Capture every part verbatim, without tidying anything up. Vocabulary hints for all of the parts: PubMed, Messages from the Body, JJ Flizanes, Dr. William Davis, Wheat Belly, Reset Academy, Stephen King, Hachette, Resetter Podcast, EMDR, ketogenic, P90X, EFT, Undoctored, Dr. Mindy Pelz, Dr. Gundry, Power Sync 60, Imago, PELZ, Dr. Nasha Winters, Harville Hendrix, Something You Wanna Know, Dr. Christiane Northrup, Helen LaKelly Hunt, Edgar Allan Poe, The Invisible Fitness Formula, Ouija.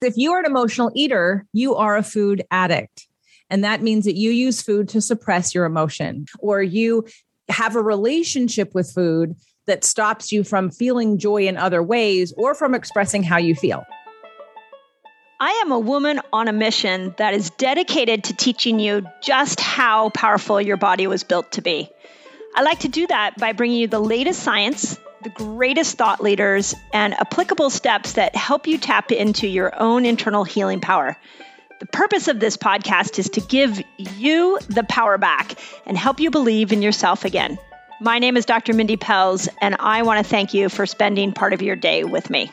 If you are an emotional eater, you are a food addict. And that means that you use food to suppress your emotion, or you have a relationship with food that stops you from feeling joy in other ways or from expressing how you feel. I am a woman on a mission that is dedicated to teaching you just how powerful your body was built to be. I like to do that by bringing you the latest science, the greatest thought leaders, and applicable steps that help you tap into your own internal healing power. The purpose of this podcast is to give you the power back and help you believe in yourself again. My name is Doctor Mindy Pelz, and I want to thank you for spending part of your day with me.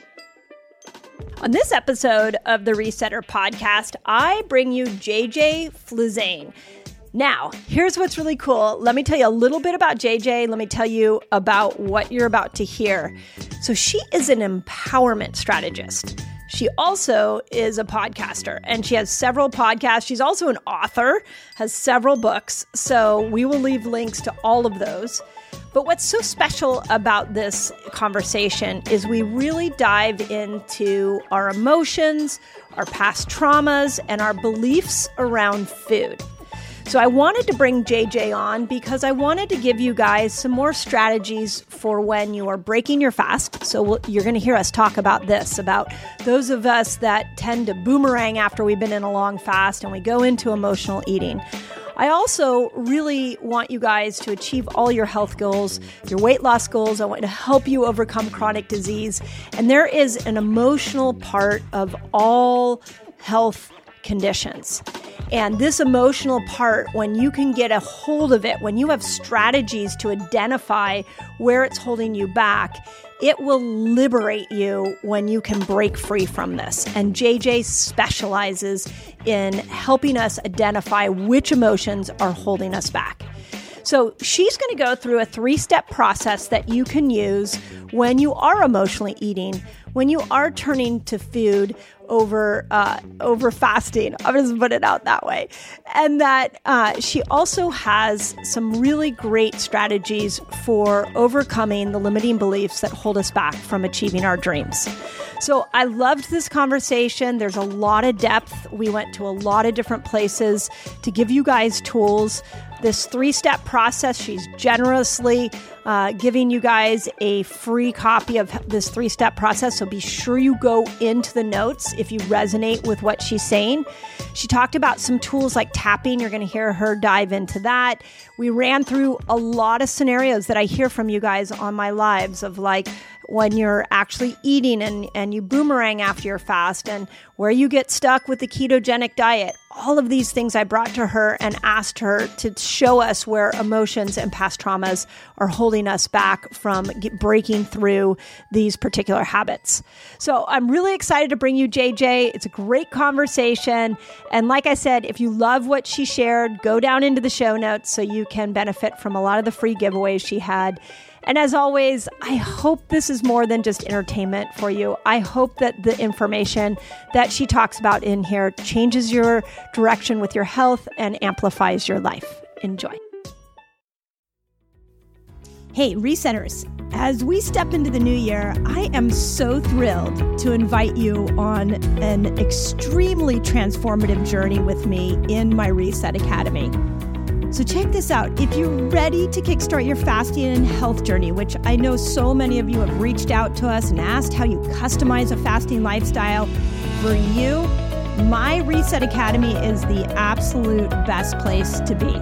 On this episode of the Resetter Podcast, I bring you J J Flizanes. Now, here's what's really cool. Let me tell you a little bit about J J. Let me tell you about what you're about to hear. So she is an empowerment strategist. She also is a podcaster, and she has several podcasts. She's also an author, has several books, so we will leave links to all of those. But what's so special about this conversation is we really dive into our emotions, our past traumas, and our beliefs around food. So I wanted to bring J J on because I wanted to give you guys some more strategies for when you are breaking your fast. So we'll, you're going to hear us talk about this, about those of us that tend to boomerang after we've been in a long fast and we go into emotional eating. I also really want you guys to achieve all your health goals, your weight loss goals. I want to help you overcome chronic disease. And there is an emotional part of all health conditions. And this emotional part, when you can get a hold of it, when you have strategies to identify where it's holding you back, it will liberate you when you can break free from this. And J J specializes in helping us identify which emotions are holding us back. So she's going to go through a three-step process that you can use when you are emotionally eating, when you are turning to food over uh, over fasting. I'll just put it out that way. And that uh, she also has some really great strategies for overcoming the limiting beliefs that hold us back from achieving our dreams. So I loved this conversation. There's a lot of depth. We went to a lot of different places to give you guys tools. This three-step process, she's generously uh, giving you guys a free copy of this three-step process. So be sure you go into the notes if you resonate with what she's saying. She talked about some tools like tapping. You're going to hear her dive into that. We ran through a lot of scenarios that I hear from you guys on my lives of like, when you're actually eating and, and you boomerang after your fast and where you get stuck with the ketogenic diet. All of these things I brought to her and asked her to show us where emotions and past traumas are holding us back from get, breaking through these particular habits. So I'm really excited to bring you J J. It's a great conversation. And like I said, if you love what she shared, go down into the show notes so you can benefit from a lot of the free giveaways she had. And as always, I hope this is more than just entertainment for you. I hope that the information that she talks about in here changes your direction with your health and amplifies your life. Enjoy. Hey, Resetters. As we step into the new year, I am so thrilled to invite you on an extremely transformative journey with me in my Reset Academy. So check this out. If you're ready to kickstart your fasting and health journey, which I know so many of you have reached out to us and asked how you customize a fasting lifestyle for you, my Reset Academy is the absolute best place to be.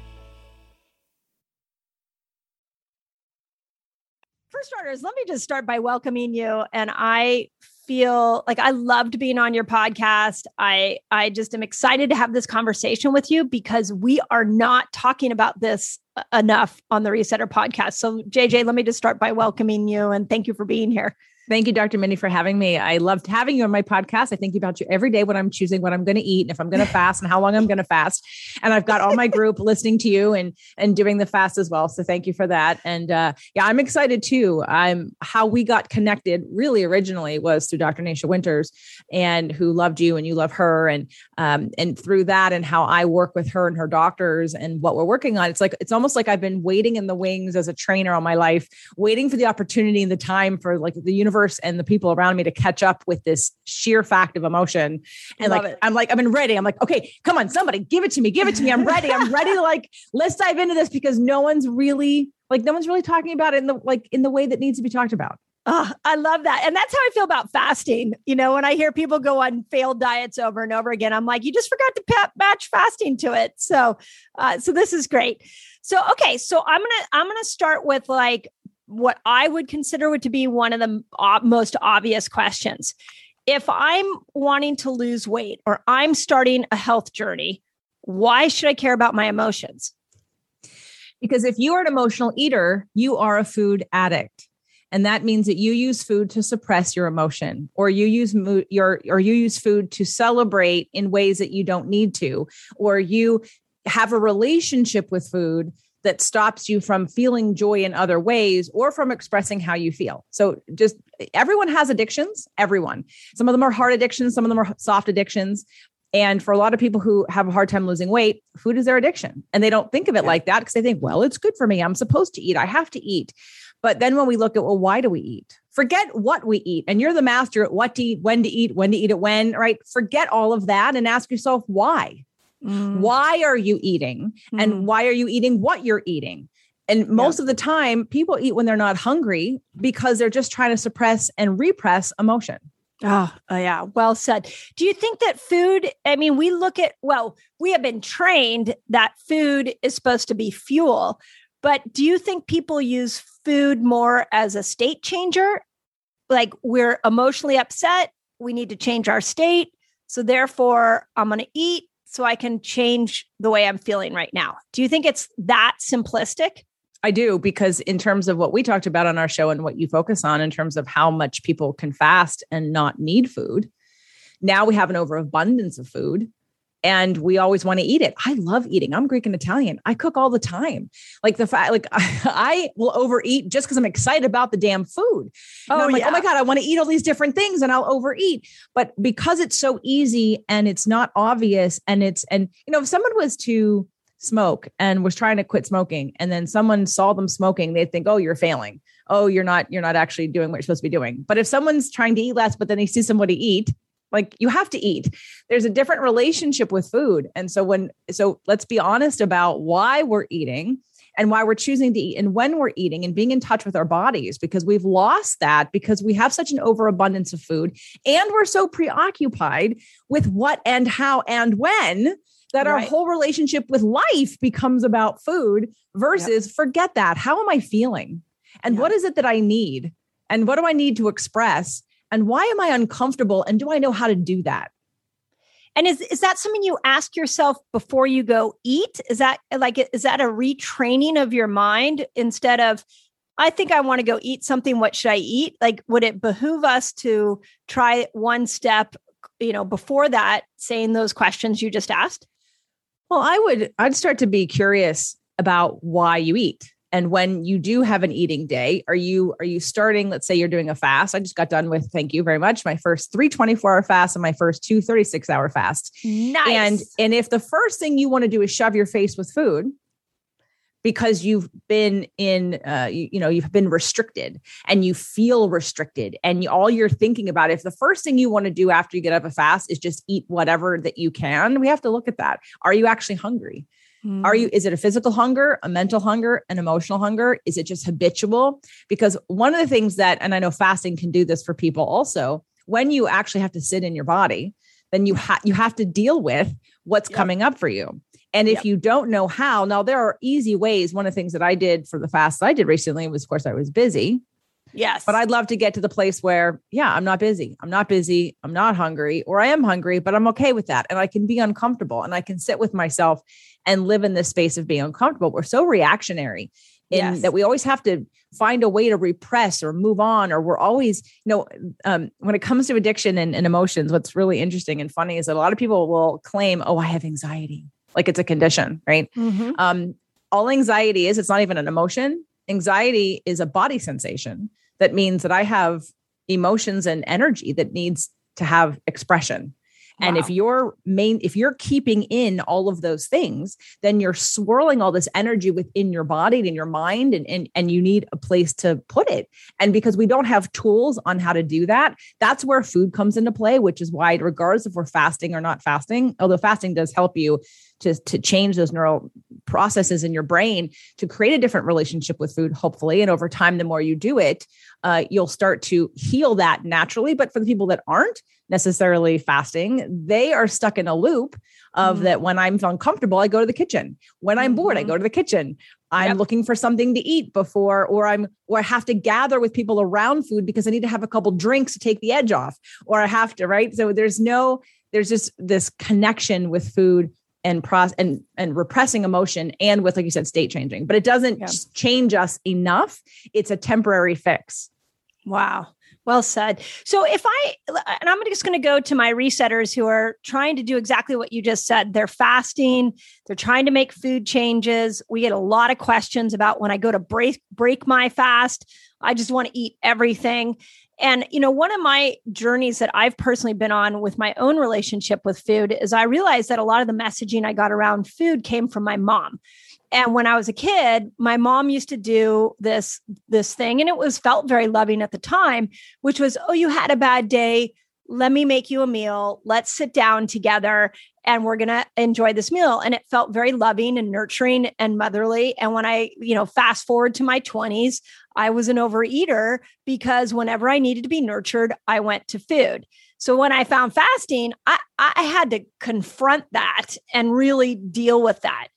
For starters, let me just start by welcoming you. And I feel like I loved being on your podcast. I, I just am excited to have this conversation with you because we are not talking about this enough on the Resetter podcast. So J J, let me just start by welcoming you and thank you for being here. Thank you, Doctor Mindy, for having me. I loved having you on my podcast. I think about you every day when I'm choosing what I'm going to eat and if I'm going to fast and how long I'm going to fast. And I've got all my group listening to you and, and doing the fast as well. So thank you for that. And uh, yeah, I'm excited too. I'm how we got connected really originally was through Doctor Nasha Winters, and who loved you and you love her. And, um, and through that and how I work with her and her doctors and what we're working on, it's like, it's almost like I've been waiting in the wings as a trainer all my life, waiting for the opportunity and the time for like the universe and the people around me to catch up with this sheer fact of emotion. And Love like, it. I'm like, I've been ready. I'm like, okay, come on, somebody give it to me. Give it to me. I'm ready. I'm ready to like, let's dive into this because no one's really like, no one's really talking about it in the, like in the way that needs to be talked about. Oh, I love that. And that's how I feel about fasting. You know, when I hear people go on failed diets over and over again, I'm like, you just forgot to pat- match fasting to it. So, uh, so this is great. So, okay. So I'm going to, I'm going to start with like, what I would consider to be one of the most obvious questions. If I'm wanting to lose weight or I'm starting a health journey, why should I care about my emotions? Because if you are an emotional eater, you are a food addict. And that means that you use food to suppress your emotion, or you use mo- your, or you use food to celebrate in ways that you don't need to, or you have a relationship with food that stops you from feeling joy in other ways or from expressing how you feel. So just everyone has addictions, everyone. Some of them are hard addictions. Some of them are soft addictions. And for a lot of people who have a hard time losing weight, food is their addiction. And they don't think of it like that because they think, well, it's good for me. I'm supposed to eat. I have to eat. But then when we look at, well, why do we eat? Forget what we eat. And you're the master at what to eat, when to eat, when to eat it, when, right? Forget all of that and ask yourself why. Mm. Why are you eating? Mm. And why are you eating what you're eating? And most yeah. of the time, people eat when they're not hungry because they're just trying to suppress and repress emotion. Oh, oh, yeah. Well said. Do you think that food, I mean, we look at, well, we have been trained that food is supposed to be fuel, but do you think people use food more as a state changer? Like we're emotionally upset. We need to change our state. So therefore I'm going to eat so I can change the way I'm feeling right now. Do you think it's that simplistic? I do, because in terms of what we talked about on our show and what you focus on in terms of how much people can fast and not need food, now we have an overabundance of food and we always want to eat it. I love eating. I'm Greek and Italian. I cook all the time. Like the fact, like I will overeat just because I'm excited about the damn food. And oh, I'm like, yeah. oh my God, I want to eat all these different things and I'll overeat. But because it's so easy and it's not obvious and it's, and you know, if someone was to smoke and was trying to quit smoking and then someone saw them smoking, they'd think, oh, you're failing. Oh, you're not, you're not actually doing what you're supposed to be doing. But if someone's trying to eat less, but then they see somebody eat, like you have to eat. There's a different relationship with food. And so when, so let's be honest about why we're eating and why we're choosing to eat and when we're eating and being in touch with our bodies, because we've lost that because we have such an overabundance of food and we're so preoccupied with what and how and when that right. our whole relationship with life becomes about food versus yep. forget that. How am I feeling? And yep. what is it that I need? And what do I need to express? And why am I uncomfortable? And do I know how to do that? And is, is that something you ask yourself before you go eat? Is that like, is that a retraining of your mind instead of, I think I want to go eat something. What should I eat? Like, would it behoove us to try one step, you know, before that, saying those questions you just asked? Well, I would, I'd start to be curious about why you eat. And when you do have an eating day, are you, are you starting, let's say you're doing a fast. I just got done with, thank you very much, my first three twenty-four hour fast and my first two thirty-six hour fast. Nice. And, and if the first thing you want to do is shove your face with food, because you've been in, uh, you, you know, you've been restricted and you feel restricted and you, all you're thinking about, if the first thing you want to do after you get up a fast is just eat whatever that you can, we have to look at that. Are you actually hungry? Are you, is it a physical hunger, a mental hunger, an emotional hunger? Is it just habitual? Because one of the things that, and I know fasting can do this for people also, when you actually have to sit in your body, then you have, you have to deal with what's yep. coming up for you. And if yep. you don't know how, now there are easy ways. One of the things that I did for the fast that I did recently was, of course, I was busy. Yes. But I'd love to get to the place where, yeah, I'm not busy. I'm not busy. I'm not hungry, or I am hungry, but I'm okay with that. And I can be uncomfortable and I can sit with myself and live in this space of being uncomfortable. We're so reactionary in yes. that we always have to find a way to repress or move on, or we're always, you know, um, when it comes to addiction and, and emotions, what's really interesting and funny is that a lot of people will claim, oh, I have anxiety. Like it's a condition, right? Mm-hmm. Um, all anxiety is, it's not even an emotion. Anxiety is a body sensation. That means that I have emotions and energy that needs to have expression. Wow. And if you're main, if you're keeping in all of those things, then you're swirling all this energy within your body and in your mind, and, and, and you need a place to put it. And because we don't have tools on how to do that, that's where food comes into play, which is why, regardless if we're fasting or not fasting, although fasting does help you to, to change those neural processes in your brain to create a different relationship with food, hopefully. And over time, the more you do it, uh, you'll start to heal that naturally. But for the people that aren't necessarily fasting, they are stuck in a loop of mm-hmm. that. When I'm uncomfortable, I go to the kitchen. When I'm bored, mm-hmm. I go to the kitchen. I'm yep. looking for something to eat before, or I'm, or I have to gather with people around food because I need to have a couple drinks to take the edge off, or I have to, right? So there's no, there's just this connection with food and process and, and repressing emotion. And with, like you said, state changing, but it doesn't yeah. change us enough. It's a temporary fix. Wow. Well said. So if I, and I'm just going to go to my resetters who are trying to do exactly what you just said. They're fasting. They're trying to make food changes. We get a lot of questions about when I go to break, break my fast, I just want to eat everything. And, you know, one of my journeys that I've personally been on with my own relationship with food is I realized that a lot of the messaging I got around food came from my mom. And when I was a kid, my mom used to do this, this thing, and it was felt very loving at the time, which was, oh, you had a bad day. Let me make you a meal. Let's sit down together and we're going to enjoy this meal. And it felt very loving and nurturing and motherly. And when I, you know, fast forward to my twenties, I was an overeater because whenever I needed to be nurtured, I went to food. So when I found fasting, I, I had to confront that and really deal with that.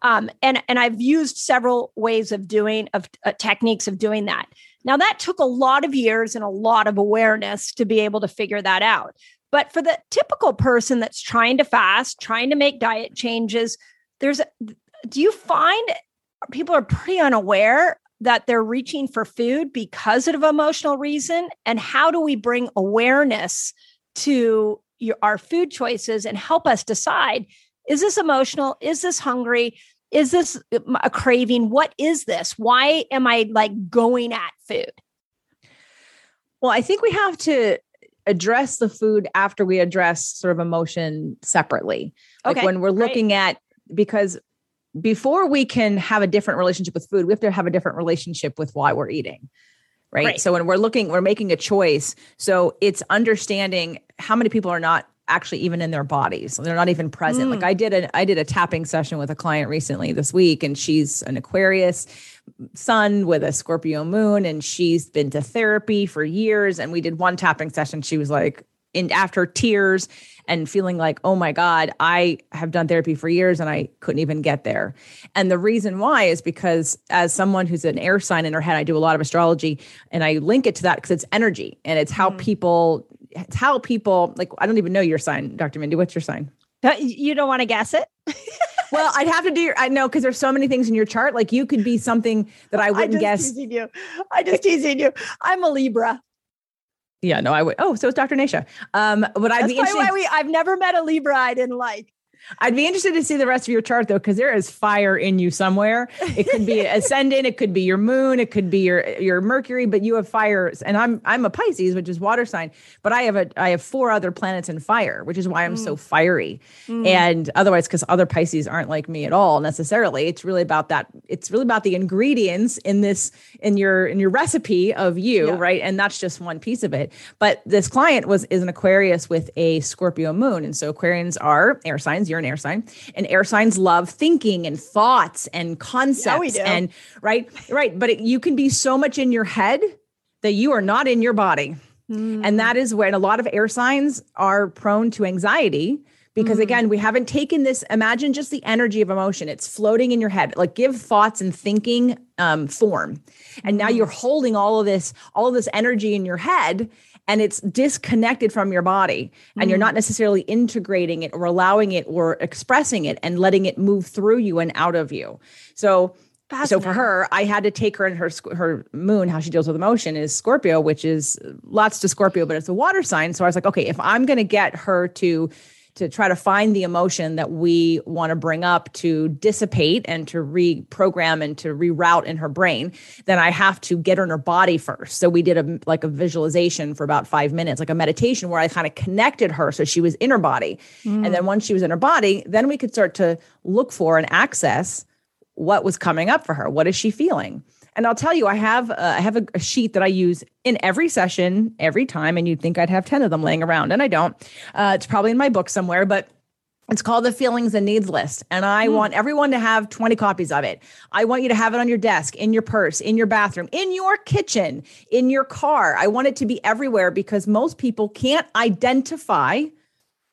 Um, and, and I've used several ways of doing, of uh, techniques of doing that. Now that took a lot of years and a lot of awareness to be able to figure that out. But for the typical person that's trying to fast, trying to make diet changes, there's, do you find people are pretty unaware that they're reaching for food because of emotional reason? And how do we bring awareness to your, our food choices and help us decide, is this emotional? Is this hungry? Is this a craving? What is this? Why am I like going at food? Well, I think we have to address the food after we address sort of emotion separately. Like okay, when we're looking great. at, because before we can have a different relationship with food, we have to have a different relationship with why we're eating. Right? right. So when we're looking, we're making a choice. So it's understanding how many people are not actually even in their bodies. They're not even present. Mm. Like I did a, I did a tapping session with a client recently this week, and she's an Aquarius sun with a Scorpio moon. And she's been to therapy for years. And we did one tapping session. She was like in after tears and feeling like, oh my God, I have done therapy for years and I couldn't even get there. And the reason why is because as someone who's an air sign in her head, I do a lot of astrology and I link it to that because it's energy and it's how mm. people tell people, like, I don't even know your sign, Doctor Mindy, what's your sign? You don't want to guess it? Well, I'd have to do your, I know, because there's so many things in your chart. Like you could be something that I wouldn't I just guess. Teasing you. I just teasing you. I'm a Libra. Yeah, no, I would. Oh, so it's Doctor Nasha. Um, but I'd be interested. Why we, I've never met a Libra I didn't like. I'd be interested to see the rest of your chart though, because there is fire in you somewhere. It could be ascendant, it could be your moon, it could be your your Mercury, but you have fire. And I'm I'm a Pisces, which is water sign, but I have a I have four other planets in fire, which is why I'm mm. so fiery. Mm. And otherwise, because other Pisces aren't like me at all necessarily. It's really about that. It's really about the ingredients in this in your in your recipe of you, yeah. right? And that's just one piece of it. But this client was is an Aquarius with a Scorpio moon, and so Aquarians are air signs. You're an air sign, and air signs love thinking and thoughts and concepts yeah, and right. Right. But it, you can be so much in your head that you are not in your body. Mm. And that is when a lot of air signs are prone to anxiety, because mm. again, we haven't taken this. Imagine just the energy of emotion. It's floating in your head, like give thoughts and thinking um, form. And mm. now you're holding all of this, all of this energy in your head, and it's disconnected from your body, and mm. you're not necessarily integrating it or allowing it or expressing it and letting it move through you and out of you. So, so for her, I had to take her and her, her moon, how she deals with emotion is Scorpio, which is lots to Scorpio, but it's a water sign. So I was like, okay, if I'm going to get her to, to try to find the emotion that we want to bring up to dissipate and to reprogram and to reroute in her brain, then I have to get her in her body first. So we did a, like a visualization for about five minutes, like a meditation where I kind of connected her. So she was in her body. Mm. And then once she was in her body, then we could start to look for and access what was coming up for her. What is she feeling? And I'll tell you, I have uh, I have a, a sheet that I use in every session, every time, and you'd think I'd have ten of them laying around, and I don't. Uh, it's probably in my book somewhere, but it's called the Feelings and Needs List, and I mm. want everyone to have twenty copies of it. I want you to have it on your desk, in your purse, in your bathroom, in your kitchen, in your car. I want it to be everywhere, because most people can't identify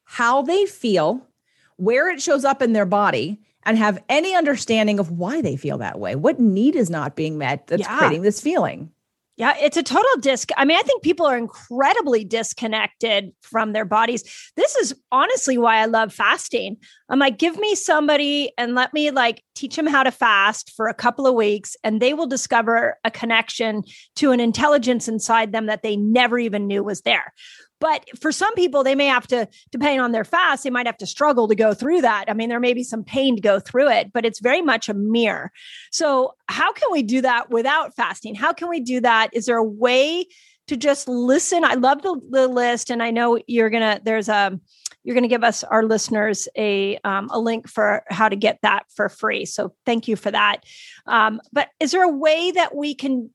how they feel, where it shows up in their body, and have any understanding of why they feel that way. What need is not being met that's yeah. creating this feeling? Yeah, it's a total disc. I mean, I think people are incredibly disconnected from their bodies. This is honestly why I love fasting. I'm like, give me somebody and let me like teach them how to fast for a couple of weeks, and they will discover a connection to an intelligence inside them that they never even knew was there. But for some people, they may have to, depending on their fast, they might have to struggle to go through that. I mean, there may be some pain to go through it, but it's very much a mirror. So how can we do that without fasting? How can we do that? Is there a way to just listen? I love the, the list, and I know you're going to, there's a, you're going to give us, our listeners, a um, a link for how to get that for free. So thank you for that. Um, but is there a way that we can,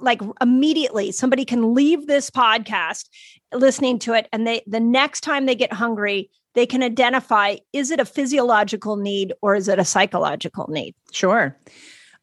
like immediately, somebody can leave this podcast listening to it, and they the next time they get hungry, they can identify, is it a physiological need or is it a psychological need? Sure.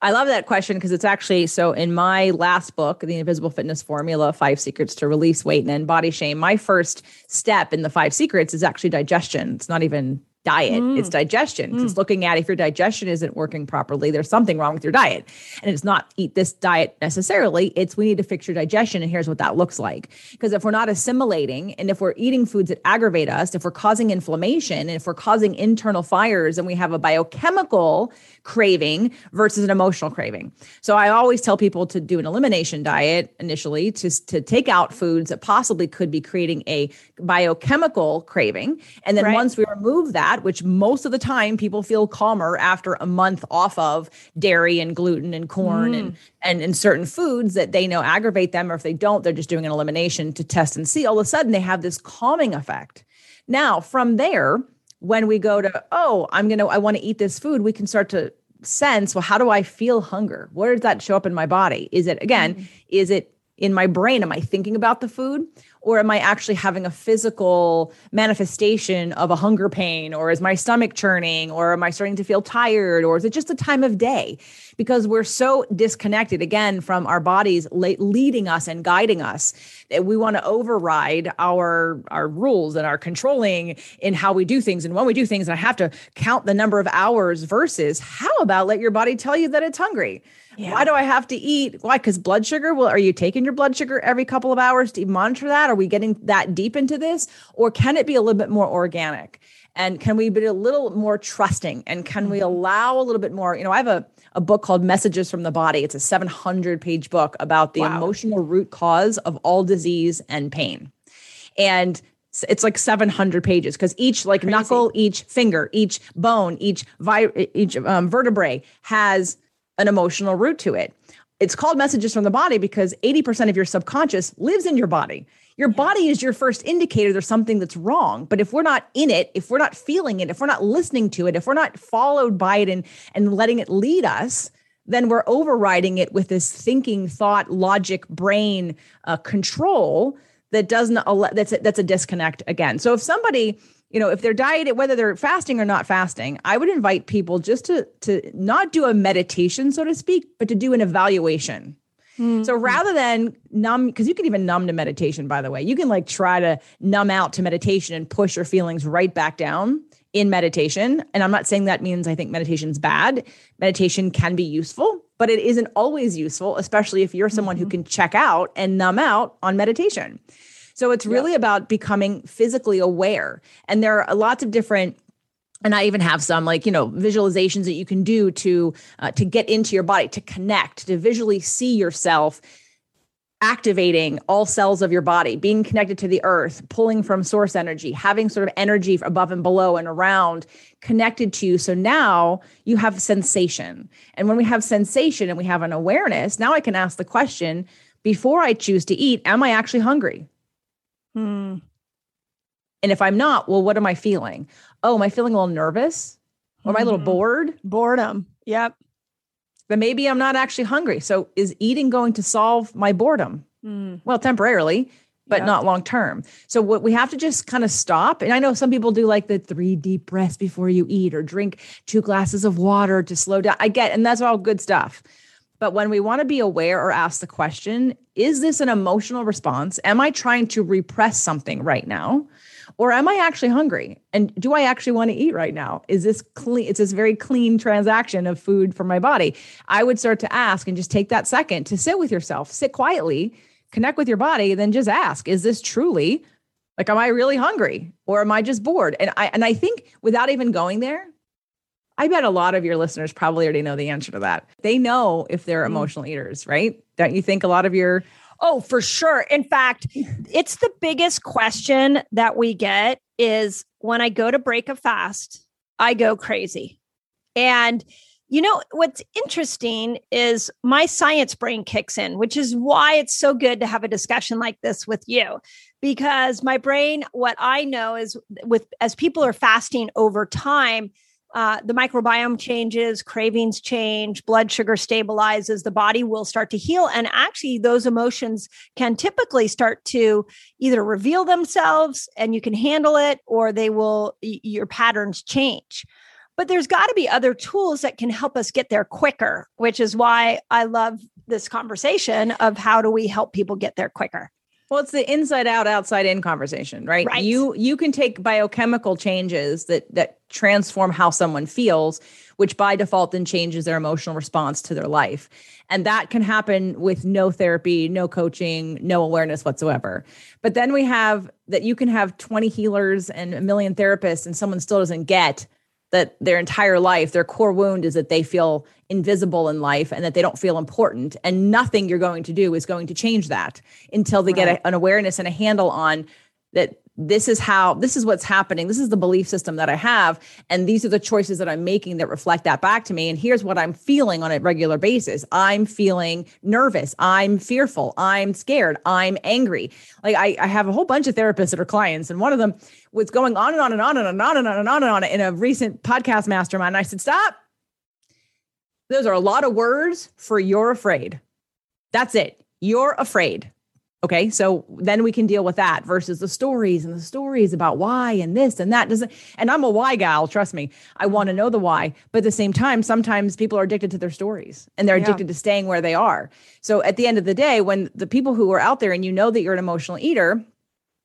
I love that question, because it's actually, so in my last book, The Invisible Fitness Formula, Five Secrets to Release Weight and End Body Shame, my first step in the five secrets is actually digestion. It's not even diet, mm. it's digestion. Mm. It's looking at if your digestion isn't working properly, there's something wrong with your diet. And it's not eat this diet necessarily, it's we need to fix your digestion, and here's what that looks like. Because if we're not assimilating, and if we're eating foods that aggravate us, if we're causing inflammation, and if we're causing internal fires, and we have a biochemical craving versus an emotional craving. So I always tell people to do an elimination diet initially, to, to take out foods that possibly could be creating a biochemical craving. And then right. once we remove that, which most of the time people feel calmer after a month off of dairy and gluten and corn mm. and, and, and certain foods that they know aggravate them, or if they don't, they're just doing an elimination to test and see. All of a sudden they have this calming effect. Now from there, when we go to, oh, I'm going to, I want to eat this food, we can start to sense, well, how do I feel hunger? Where does that show up in my body? Is it, again, mm. is it in my brain? Am I thinking about the food? Or am I actually having a physical manifestation of a hunger pain? Or is my stomach churning? Or am I starting to feel tired? Or is it just a time of day? Because we're so disconnected, again, from our bodies le- leading us and guiding us, that we want to override our, our rules and our controlling in how we do things and when we do things. And I have to count the number of hours versus how about let your body tell you that it's hungry? Yeah. Why do I have to eat? Why? Because blood sugar. Well, are you taking your blood sugar every couple of hours to monitor that? Are we getting that deep into this? Or can it be a little bit more organic? And can we be a little more trusting? And can we allow a little bit more? You know, I have a, a book called Messages from the Body. It's a seven hundred page book about the wow. emotional root cause of all disease and pain. And it's like seven hundred pages because each like Crazy. knuckle, each finger, each bone, each vi- each um, vertebrae has an emotional root to it. It's called Messages from the Body because eighty percent of your subconscious lives in your body. Your yeah. body is your first indicator there's something that's wrong. But if we're not in it, if we're not feeling it, if we're not listening to it, if we're not followed by it and, and letting it lead us, then we're overriding it with this thinking, thought, logic, brain uh, control that doesn't allow, that's, a, that's a disconnect again. So if somebody, you know, if they're dieting, whether they're fasting or not fasting, I would invite people just to, to not do a meditation, so to speak, but to do an evaluation. Mm-hmm. So rather than numb, because you can even numb to meditation, by the way, you can like try to numb out to meditation and push your feelings right back down in meditation. And I'm not saying that means I think meditation's bad. Meditation can be useful, but it isn't always useful, especially if you're someone mm-hmm. who can check out and numb out on meditation. So it's really yeah. about becoming physically aware. And there are lots of different, and I even have some like, you know, visualizations that you can do to, uh, to get into your body, to connect, to visually see yourself activating all cells of your body, being connected to the earth, pulling from source energy, having sort of energy above and below and around connected to you. So now you have sensation. And when we have sensation and we have an awareness, now I can ask the question, before I choose to eat, am I actually hungry? Hmm. And if I'm not, well, what am I feeling? Oh, am I feeling a little nervous? Or am I a little bored? Boredom. Yep. But maybe I'm not actually hungry. So is eating going to solve my boredom? Mm. Well, temporarily, but yep. not long-term. So what we have to just kind of stop. And I know some people do like the three deep breaths before you eat or drink two glasses of water to slow down. I get, and that's all good stuff. But when we want to be aware or ask the question, is this an emotional response? Am I trying to repress something right now? Or am I actually hungry? And do I actually want to eat right now? Is this clean? It's this very clean transaction of food for my body. I would start to ask and just take that second to sit with yourself, sit quietly, connect with your body, then just ask, is this truly, like, am I really hungry? Or am I just bored? And I, and I think without even going there, I bet a lot of your listeners probably already know the answer to that. They know if they're emotional eaters, right? Don't you think a lot of your... Oh, for sure. In fact, it's the biggest question that we get is when I go to break a fast, I go crazy. And you know, what's interesting is my science brain kicks in, which is why it's so good to have a discussion like this with you, because my brain, what I know is with, as people are fasting over time, Uh, the microbiome changes, cravings change, blood sugar stabilizes, the body will start to heal. And actually, those emotions can typically start to either reveal themselves and you can handle it, or they will, y- your patterns change. But there's got to be other tools that can help us get there quicker, which is why I love this conversation of how do we help people get there quicker. Well, it's the inside out, outside in conversation, right? right? You you can take biochemical changes that that transform how someone feels, which by default then changes their emotional response to their life. And that can happen with no therapy, no coaching, no awareness whatsoever. But then we have that you can have twenty healers and a million therapists and someone still doesn't get that their entire life, their core wound is that they feel invisible in life and that they don't feel important, and nothing you're going to do is going to change that until they right. get a, an awareness and a handle on that. This is how, this is what's happening. This is the belief system that I have. And these are the choices that I'm making that reflect that back to me. And here's what I'm feeling on a regular basis. I'm feeling nervous. I'm fearful. I'm scared. I'm angry. Like I, I have a whole bunch of therapists that are clients. And one of them was going on and on and on and on and on and on and on in a recent podcast mastermind. And I said, stop. Those are a lot of words for you're afraid. That's it. You're afraid. Okay, so then we can deal with that versus the stories and the stories about why and this and that doesn't. And I'm a why gal, trust me. I want to know the why, but at the same time, sometimes people are addicted to their stories and they're yeah. addicted to staying where they are. So at the end of the day, when the people who are out there and you know that you're an emotional eater,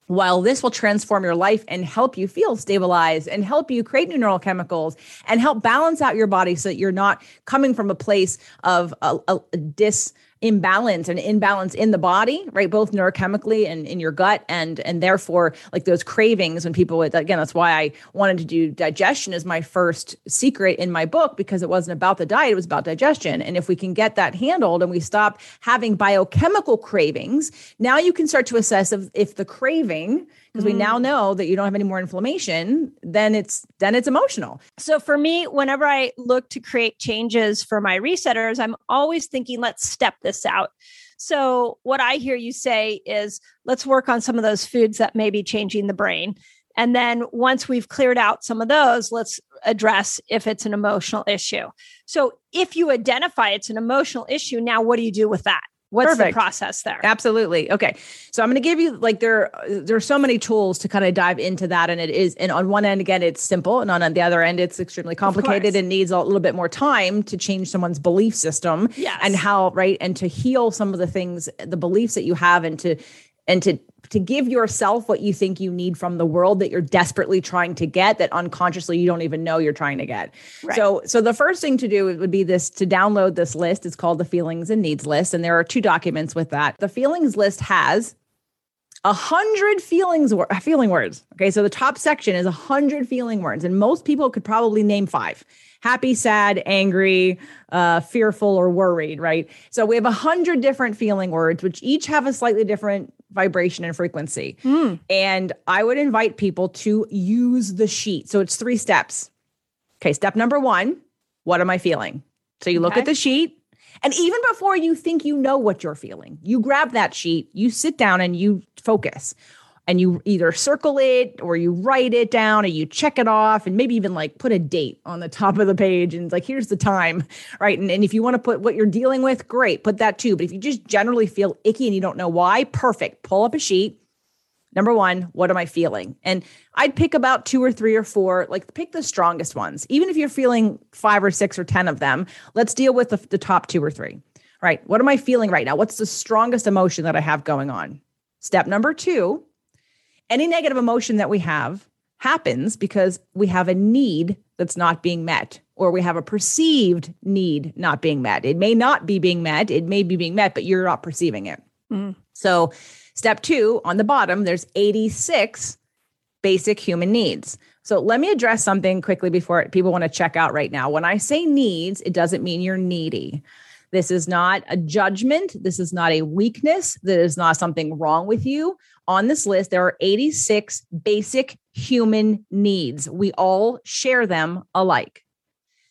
While this will transform your life and help you feel stabilized and help you create new neurochemicals and help balance out your body so that you're not coming from a place of a, a, a dis imbalance and imbalance in the body, right? Both neurochemically and in your gut. And, and therefore like those cravings when people would, again, that's why I wanted to do digestion as my first secret in my book, because it wasn't about the diet, it was about digestion. And if we can get that handled and we stop having biochemical cravings, now you can start to assess if, if the craving, because mm-hmm. we now know that you don't have any more inflammation, then it's, then it's emotional. So for me, whenever I look to create changes for my resetters, I'm always thinking, let's step this out. So what I hear you say is, let's work on some of those foods that may be changing the brain. And then once we've cleared out some of those, let's address if it's an emotional issue. So if you identify it's an emotional issue, now what do you do with that? What's Perfect. The process there? Absolutely. Okay. So I'm going to give you like, there, there are so many tools to kind of dive into that. And it is, and on one end, again, it's simple. And on, on the other end, it's extremely complicated and needs a little bit more time to change someone's belief system yes. and how, right. And to heal some of the things, the beliefs that you have and to, and to, to give yourself what you think you need from the world that you're desperately trying to get that unconsciously you don't even know you're trying to get. Right. So, so the first thing to do would be this, to download this list. It's called the Feelings and Needs List. And there are two documents with that. The Feelings List has a hundred feelings, feeling words. Okay. So the top section is a hundred feeling words. And most people could probably name five: happy, sad, angry, uh, fearful, or worried. Right. So we have a hundred different feeling words, which each have a slightly different vibration and frequency. Mm. And I would invite people to use the sheet. So it's three steps. Okay. Step number one, what am I feeling? So you look okay. at the sheet, and even before you think you know what you're feeling, you grab that sheet, you sit down and you focus, and you either circle it or you write it down or you check it off, and maybe even like put a date on the top of the page and it's like, here's the time, right? And, and if you want to put what you're dealing with, great, put that too. But if you just generally feel icky and you don't know why, perfect. Pull up a sheet. Number one, what am I feeling? And I'd pick about two or three or four, like pick the strongest ones. Even if you're feeling five or six or ten of them, let's deal with the, the top two or three, right? What am I feeling right now? What's the strongest emotion that I have going on? Step number two, any negative emotion that we have happens because we have a need that's not being met, or we have a perceived need not being met. It may not be being met. It may be being met, but you're not perceiving it. Mm. So step two, on the bottom, there's eighty-six basic human needs. So let me address something quickly before people want to check out right now. When I say needs, it doesn't mean you're needy. This is not a judgment. This is not a weakness. There is not something wrong with you. On this list, there are eighty-six basic human needs. We all share them alike.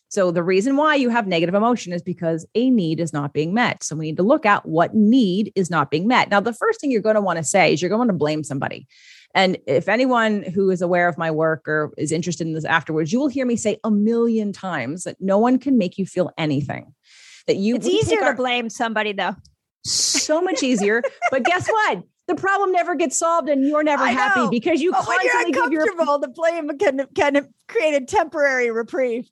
So the reason why you have negative emotion is because a need is not being met. So we need to look at what need is not being met. Now, the first thing you're going to want to say is you're going to blame somebody. And if anyone who is aware of my work or is interested in this afterwards, you will hear me say a million times that no one can make you feel anything. That you It's easier to our, blame somebody though. So much easier. But guess what? The problem never gets solved and you're never I happy know. Because you but constantly give your... The blame can, can create a temporary reprieve.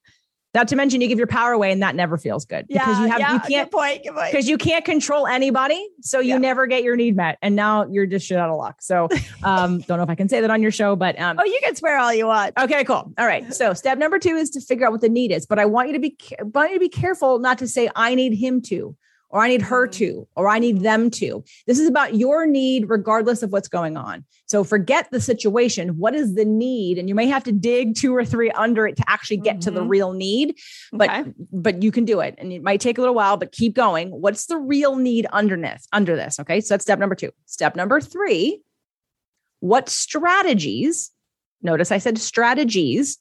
Not to mention you give your power away and that never feels good yeah, because you have, yeah, you can't, good point, good point. Because you can't control anybody. So you yeah. never get your need met. And now you're just shit out of luck. So, um, don't know if I can say that on your show, but, um, oh, you can swear all you want. Okay, cool. All right. So step number two is to figure out what the need is, but I want you to be, I want you to be careful not to say, I need him to, or I need her to, or I need them to. This is about your need, regardless of what's going on. So forget the situation. What is the need? And you may have to dig two or three under it to actually get mm-hmm. to the real need, but, okay. but you can do it. And it might take a little while, but keep going. What's the real need underneath, under this? Okay. So that's step number two. Step number three, what strategies, notice I said strategies,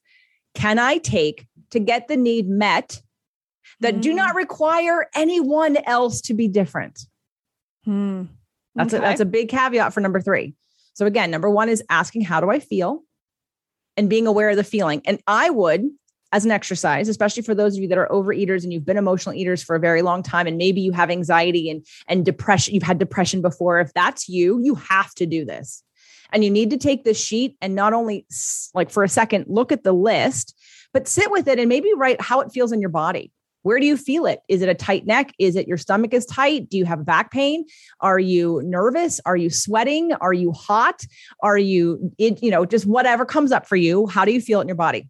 can I take to get the need met that do not require anyone else to be different. Hmm. That's okay. a, that's a big caveat for number three. So again, number one is asking, how do I feel? And being aware of the feeling. And I would, as an exercise, especially for those of you that are overeaters and you've been emotional eaters for a very long time, and maybe you have anxiety and, and depression, you've had depression before. If that's you, you have to do this. And you need to take this sheet and not only like for a second, look at the list, but sit with it and maybe write how it feels in your body. Where do you feel it? Is it a tight neck? Is it your stomach is tight? Do you have back pain? Are you nervous? Are you sweating? Are you hot? Are you, it, you know, just whatever comes up for you. How do you feel it in your body?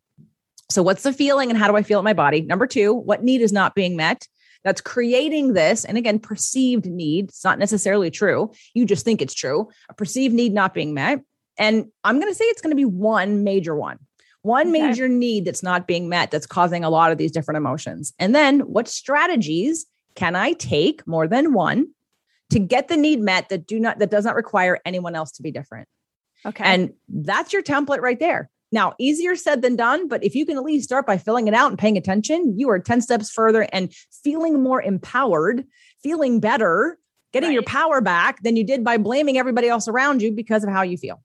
So what's the feeling and how do I feel it in my body? Number two, what need is not being met? That's creating this. And again, perceived need. It's not necessarily true. You just think it's true. A perceived need not being met. And I'm going to say it's going to be one major one, one okay. major need that's not being met. That's causing a lot of these different emotions. And then what strategies can I take, more than one, to get the need met that do not, that does not require anyone else to be different. Okay. And that's your template right there. Now, easier said than done, but if you can at least start by filling it out and paying attention, you are ten steps further and feeling more empowered, feeling better, getting right. your power back than you did by blaming everybody else around you because of how you feel.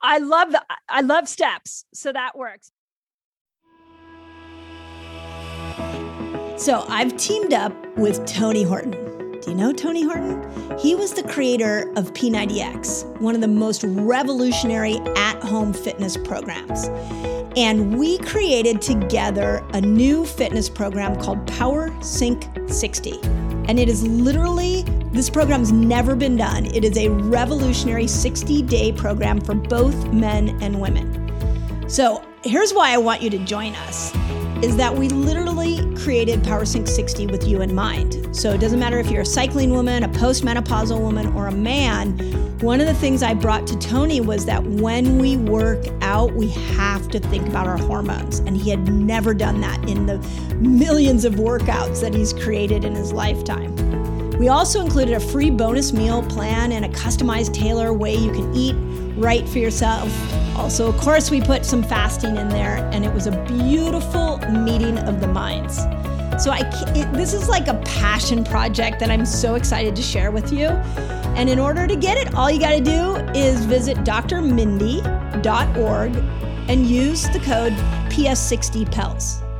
I love the, I love steps. So that works. So I've teamed up with Tony Horton. Do you know Tony Horton? He was the creator of P ninety X, one of the most revolutionary at-home fitness programs. And we created together a new fitness program called Power Sync sixty. And it is literally, this program's never been done. It is a revolutionary sixty-day program for both men and women. So here's why I want you to join us. Is that we literally created Power Sync sixty with you in mind. So it doesn't matter if you're a cycling woman, a postmenopausal woman, or a man. One of the things I brought to Tony was that when we work out, we have to think about our hormones. And he had never done that in the millions of workouts that he's created in his lifetime. We also included a free bonus meal plan and a customized tailor way you can eat right for yourself. Also, of course, we put some fasting in there, and it was a beautiful meeting of the minds. So I it, this is like a passion project that I'm so excited to share with you. And in order to get it, all you got to do is visit d r mindy dot org and use the code P S sixty Pelz.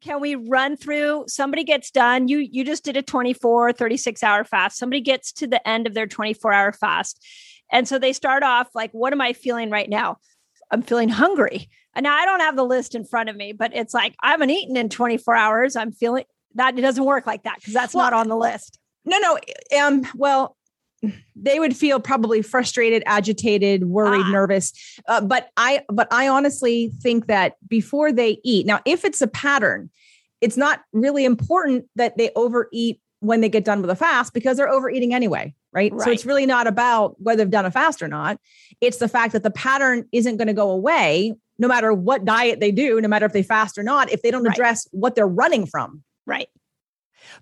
Can we run through, somebody gets done, you you just did a twenty-four, thirty-six hour fast. Somebody gets to the end of their twenty-four hour fast. And so they start off like, what am I feeling right now? I'm feeling hungry. And now I don't have the list in front of me, but it's like, I haven't eaten in twenty-four hours. I'm feeling that it doesn't work like that because that's well, not on the list. No, no. Um, well, they would feel probably frustrated, agitated, worried, ah. nervous. Uh, but I, but I honestly think that before they eat, now, if it's a pattern, it's not really important that they overeat when they get done with a fast because they're overeating anyway. Right? right. So it's really not about whether they've done a fast or not. It's the fact that the pattern isn't going to go away no matter what diet they do, no matter if they fast or not, if they don't right. address what they're running from. Right.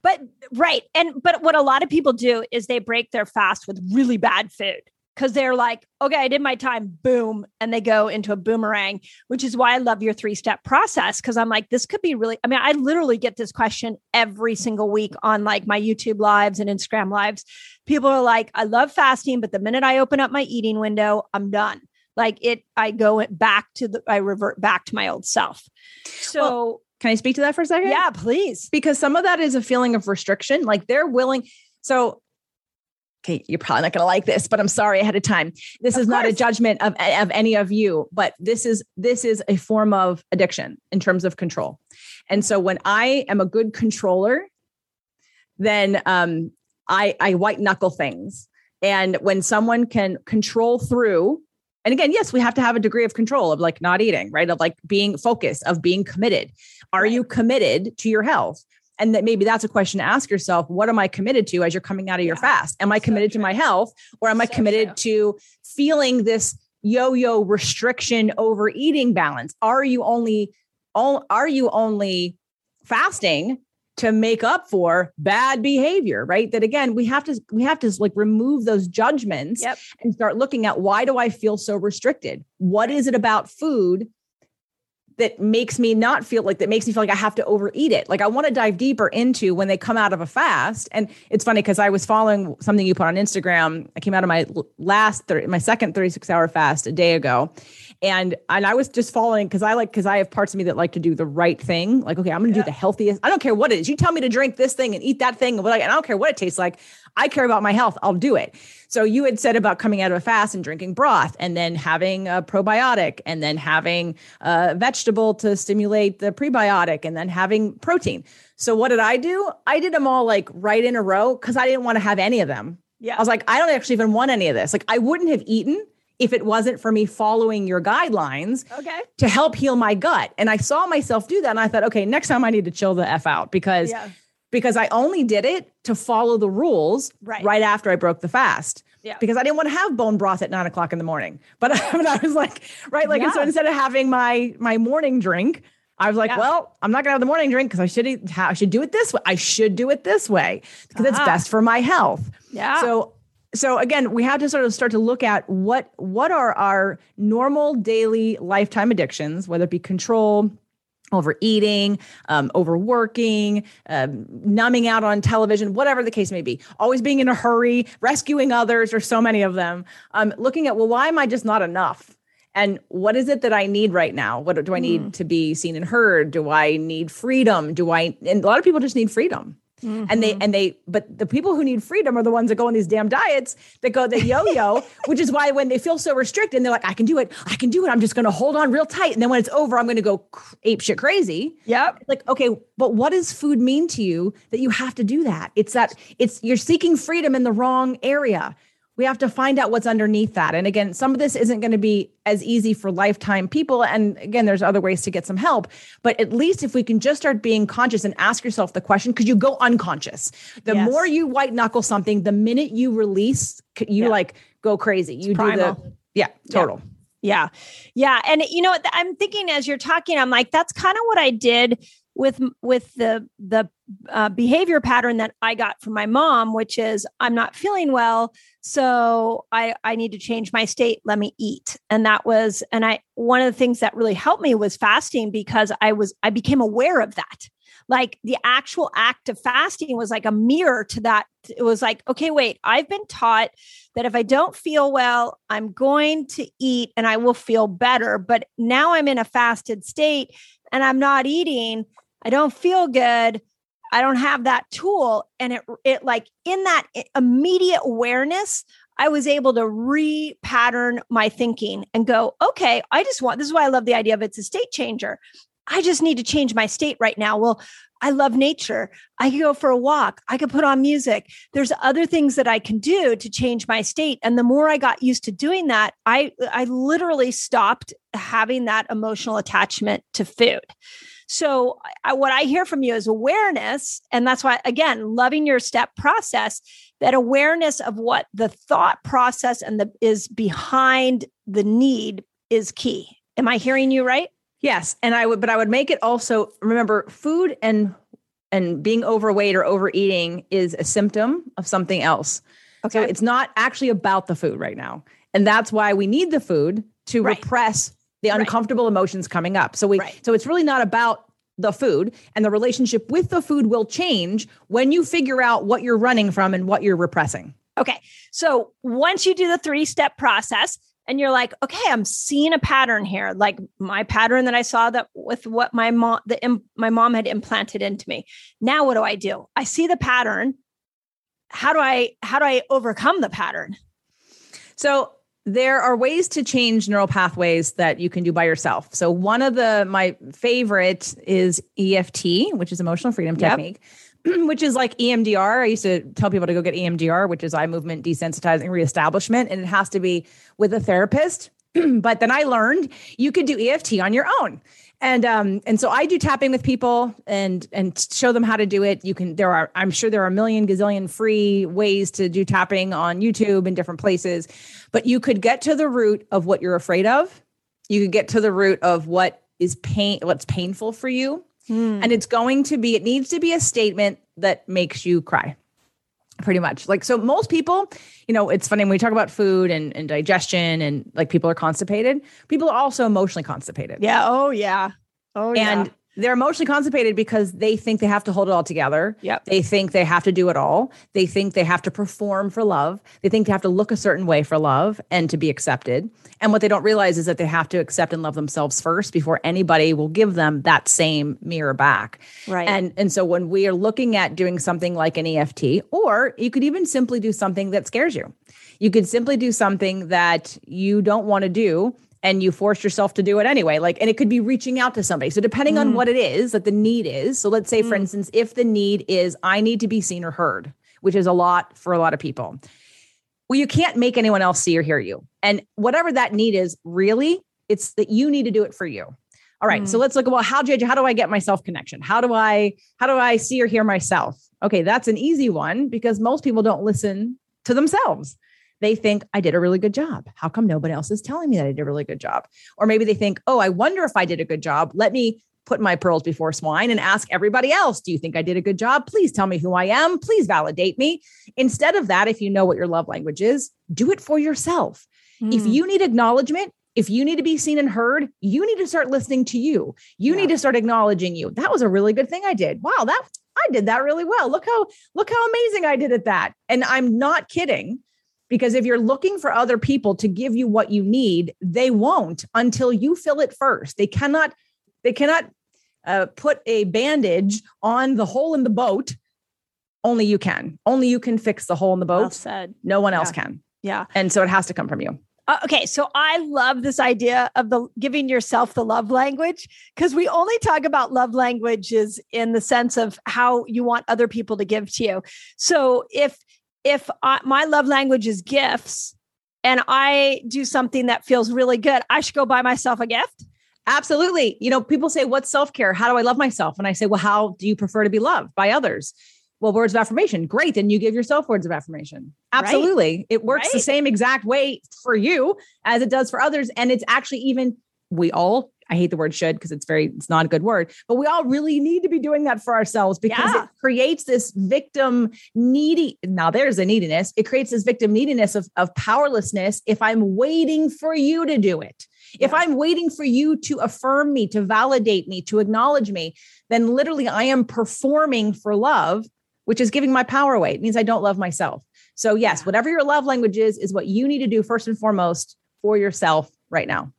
But right. And, but what a lot of people do is they break their fast with really bad food because they're like, okay, I did my time, boom. And they go into a boomerang, which is why I love your three-step process. Cause I'm like, this could be really, I mean, I literally get this question every single week on like my YouTube lives and Instagram lives. People are like, I love fasting, but the minute I open up my eating window, I'm done. Like it, I go back to the, I revert back to my old self. So well, can I speak to that for a second? Yeah, please. Because some of that is a feeling of restriction. Like they're willing. So, okay, you're probably not going to like this, but I'm sorry ahead of time. This is not a judgment of, of any of you, but this is, this is a form of addiction in terms of control. And so when I am a good controller, then um, I, I white knuckle things. And when someone can control through, and again, yes, we have to have a degree of control of like not eating, right? Of like being focused, of being committed. Are right. you committed to your health? And that maybe that's a question to ask yourself. What am I committed to as you're coming out of yeah. your fast? Am I so committed true. to my health, or am so I committed true. to feeling this yo-yo restriction overeating balance? Are you only, all, are you only fasting to make up for bad behavior, right? That again, we have to, we have to like remove those judgments yep. and start looking at, why do I feel so restricted? What is it about food that makes me not feel like, that makes me feel like I have to overeat it. Like I want to dive deeper into when they come out of a fast. And it's funny because I was following something you put on Instagram. I came out of my last, my second thirty-six hour fast a day ago. And, and I was just following because I like, because I have parts of me that like to do the right thing. Like, okay, I'm going to yeah. do the healthiest. I don't care what it is. You tell me to drink this thing and eat that thing. And, what I, and I don't care what it tastes like. I care about my health. I'll do it. So you had said about coming out of a fast and drinking broth and then having a probiotic and then having a vegetable to stimulate the prebiotic and then having protein. So what did I do? I did them all like right in a row because I didn't want to have any of them. Yeah, I was like, I don't actually even want any of this. Like I wouldn't have eaten if it wasn't for me following your guidelines okay. to help heal my gut. And I saw myself do that. And I thought, okay, next time I need to chill the F out because yeah. because I only did it to follow the rules right, right after I broke the fast yeah. because I didn't want to have bone broth at nine o'clock in the morning. But I, mean, I was like, right. Like, yeah. and so instead of having my, my morning drink, I was like, yeah. well, I'm not gonna have the morning drink because I should eat, I should do it this way. I should do it this way because uh-huh. it's best for my health. Yeah. So, so again, we have to sort of start to look at what, what are our normal daily lifetime addictions, whether it be control, overeating, um, overworking, um, numbing out on television, whatever the case may be, always being in a hurry, rescuing others, or so many of them, um, looking at, well, why am I just not enough? And what is it that I need right now? What do I need mm. to be seen and heard? Do I need freedom? Do I, and a lot of people just need freedom. Mm-hmm. And they, and they, but the people who need freedom are the ones that go on these damn diets that go, the yo-yo, which is why when they feel so restricted and they're like, I can do it. I can do it. I'm just going to hold on real tight. And then when it's over, I'm going to go ape shit crazy. Yep. Like, okay, but what does food mean to you that you have to do that? It's that it's, you're seeking freedom in the wrong area. We have to find out what's underneath that. And again, some of this isn't going to be as easy for lifetime people. And again, there's other ways to get some help. But at least if we can just start being conscious and ask yourself the question, because you go unconscious. The yes. more you white knuckle something, the minute you release, you yeah. like go crazy. You it's do primal. the, yeah, total. Yeah. yeah. Yeah. And you know, I'm thinking as you're talking, I'm like, that's kind of what I did with, with the, the uh, behavior pattern that I got from my mom, which is I'm not feeling well. So I, I need to change my state. Let me eat. And that was, and I, one of the things that really helped me was fasting because I was, I became aware of that. Like the actual act of fasting was like a mirror to that. It was like, okay, wait, I've been taught that if I don't feel well, I'm going to eat and I will feel better. But now I'm in a fasted state and I'm not eating. I don't feel good. I don't have that tool. And it, it like in that immediate awareness, I was able to repattern my thinking and go, okay, I just want, this is why I love the idea of it's a state changer. I just need to change my state right now. Well, I love nature. I can go for a walk. I can put on music. There's other things that I can do to change my state. And the more I got used to doing that, I, I literally stopped having that emotional attachment to food. So I, what I hear from you is awareness. And that's why, again, loving your step process, that awareness of what the thought process and the is behind the need is key. Am I hearing you right? Yes. And I would, but I would make it also, remember, food and, and being overweight or overeating is a symptom of something else. Okay. So it's not actually about the food right now. And that's why we need the food to right. repress the uncomfortable right. emotions coming up. So we, right. so it's really not about the food, and the relationship with the food will change when you figure out what you're running from and what you're repressing. Okay. So once you do the three-step process, and you're like, okay, I'm seeing a pattern here. Like my pattern that I saw that with what my mom, the, um, my mom had implanted into me. Now, what do I do? I see the pattern. How do I, how do I overcome the pattern? So there are ways to change neural pathways that you can do by yourself. So one of the, my favorite is E F T, which is emotional freedom yep. technique, which is like E M D R. I used to tell people to go get E M D R, which is eye movement desensitizing reestablishment. And it has to be with a therapist. But then I learned you could do E F T on your own. And, um, and so I do tapping with people and, and show them how to do it. You can, there are, I'm sure there are a million gazillion free ways to do tapping on YouTube and different places, but you could get to the root of what you're afraid of. You could get to the root of what is pain, what's painful for you. Hmm. And it's going to be, it needs to be a statement that makes you cry, pretty much. Like, so most people, you know, it's funny when we talk about food and, and digestion and like people are constipated, people are also emotionally constipated. Yeah. Oh yeah. Oh, yeah. And they're emotionally constipated because they think they have to hold it all together. Yep. They think they have to do it all. They think they have to perform for love. They think they have to look a certain way for love and to be accepted. And what they don't realize is that they have to accept and love themselves first before anybody will give them that same mirror back. Right. And, and so when we are looking at doing something like an E F T, or you could even simply do something that scares you. You could simply do something that you don't want to do, and you force yourself to do it anyway. Like, and it could be reaching out to somebody. So depending mm. on what it is that the need is. So let's say, mm. for instance, if the need is, I need to be seen or heard, which is a lot for a lot of people. Well, you can't make anyone else see or hear you. And whatever that need is, really, it's that you need to do it for you. All right. Mm. So let's look at, well, how, J J, how do I get myself connection? How do I, how do I see or hear myself? Okay. That's an easy one because most people don't listen to themselves. They think, I did a really good job. How come nobody else is telling me that I did a really good job? Or maybe they think, oh, I wonder if I did a good job. Let me put my pearls before swine and ask everybody else, do you think I did a good job? Please tell me who I am. Please validate me. Instead of that, if you know what your love language is, do it for yourself. Mm. If you need acknowledgement, if you need to be seen and heard, you need to start listening to you. You yeah. need to start acknowledging you. That was a really good thing I did. Wow, that I did that really well. Look how, look how amazing I did at that. And I'm not kidding. Because if you're looking for other people to give you what you need, they won't until you fill it first. They cannot, they cannot uh, put a bandage on the hole in the boat. Only you can. Only you can fix the hole in the boat. Well said. No one yeah. else can. Yeah. And so it has to come from you. Uh, okay. So I love this idea of the giving yourself the love language, because we only talk about love languages in the sense of how you want other people to give to you. So if If I, my love language is gifts and I do something that feels really good, I should go buy myself a gift. Absolutely. You know, people say, what's self-care? How do I love myself? And I say, well, how do you prefer to be loved by others? Well, words of affirmation. Great. Then you give yourself words of affirmation. Absolutely. Right? It works right? the same exact way for you as it does for others. And it's actually even, we all, I hate the word should, because it's very, it's not a good word, but we all really need to be doing that for ourselves because yeah. it creates this victim needy. Now there's a neediness. It creates this victim neediness of, of powerlessness. If I'm waiting for you to do it, yeah. if I'm waiting for you to affirm me, to validate me, to acknowledge me, then literally I am performing for love, which is giving my power away. It means I don't love myself. So yes, yeah. whatever your love language is, is what you need to do first and foremost for yourself right now.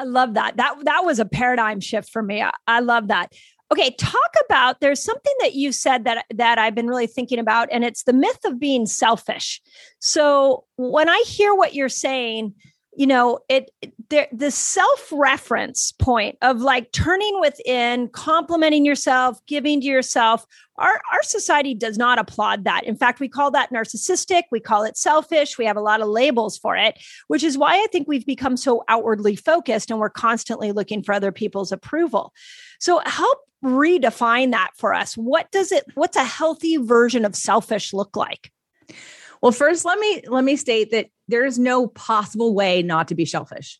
I love that. That, that was a paradigm shift for me. I, I love that. Okay. Talk about, there's something that you said that, that I've been really thinking about, and it's the myth of being selfish. So when I hear what you're saying, you know, it, it there, the self-reference point of like turning within, complimenting yourself, giving to yourself, our, our society does not applaud that. In fact, we call that narcissistic. We call it selfish. We have a lot of labels for it, which is why I think we've become so outwardly focused and we're constantly looking for other people's approval. So help redefine that for us. What does it, what's a healthy version of selfish look like? Well, first, let me, let me state that there is no possible way not to be selfish.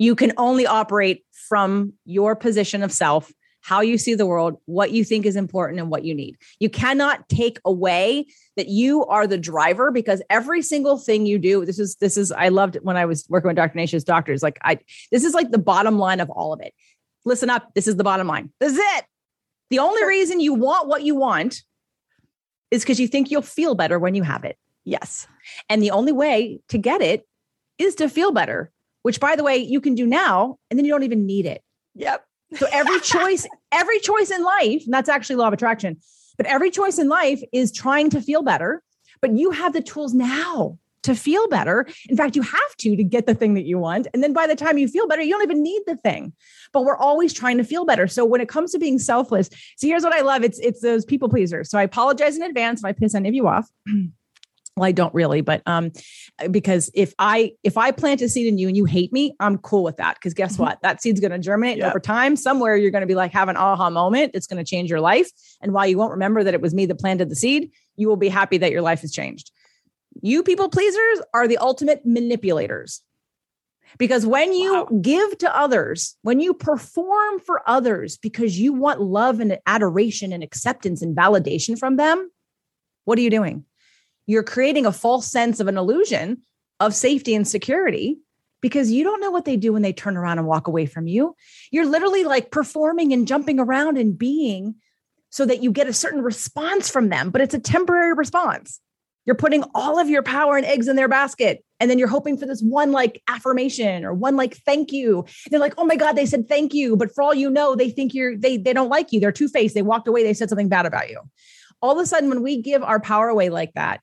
You can only operate from your position of self, how you see the world, what you think is important and what you need. You cannot take away that you are the driver, because every single thing you do, this is, this is, I loved it when I was working with Doctor Nasha's doctors. Like I, this is like the bottom line of all of it. Listen up. This is the bottom line. This is it. The only reason you want what you want is because you think you'll feel better when you have it. Yes. And the only way to get it is to feel better, which by the way, you can do now, and then you don't even need it. Yep. So every choice, every choice in life, and that's actually law of attraction, but every choice in life is trying to feel better, but you have the tools now to feel better. In fact, you have to, to get the thing that you want. And then by the time you feel better, you don't even need the thing, but we're always trying to feel better. So when it comes to being selfless, so here's what I love. It's, it's those people pleasers. So I apologize in advance if I piss any of you off. Well, I don't really, but, um, because if I, if I plant a seed in you and you hate me, I'm cool with that. Cause guess what? That seed's going to germinate yep. over time. Somewhere you're going to be like, have an aha moment. It's going to change your life. And while you won't remember that it was me that planted the seed, you will be happy that your life has changed. You people pleasers are the ultimate manipulators, because when you wow. give to others, when you perform for others, because you want love and adoration and acceptance and validation from them, what are you doing? You're creating a false sense of an illusion of safety and security. because you don't know what they do when they turn around and walk away from you. You're literally like performing and jumping around and being so that you get a certain response from them, but it's a temporary response. You're putting all of your power and eggs in their basket. And then you're hoping for this one like affirmation or one like thank you. And they're like, oh my God, they said thank you. But for all you know, they think you're, they, they don't like you. They're two-faced. They walked away. They said something bad about you. All of a sudden, when we give our power away like that,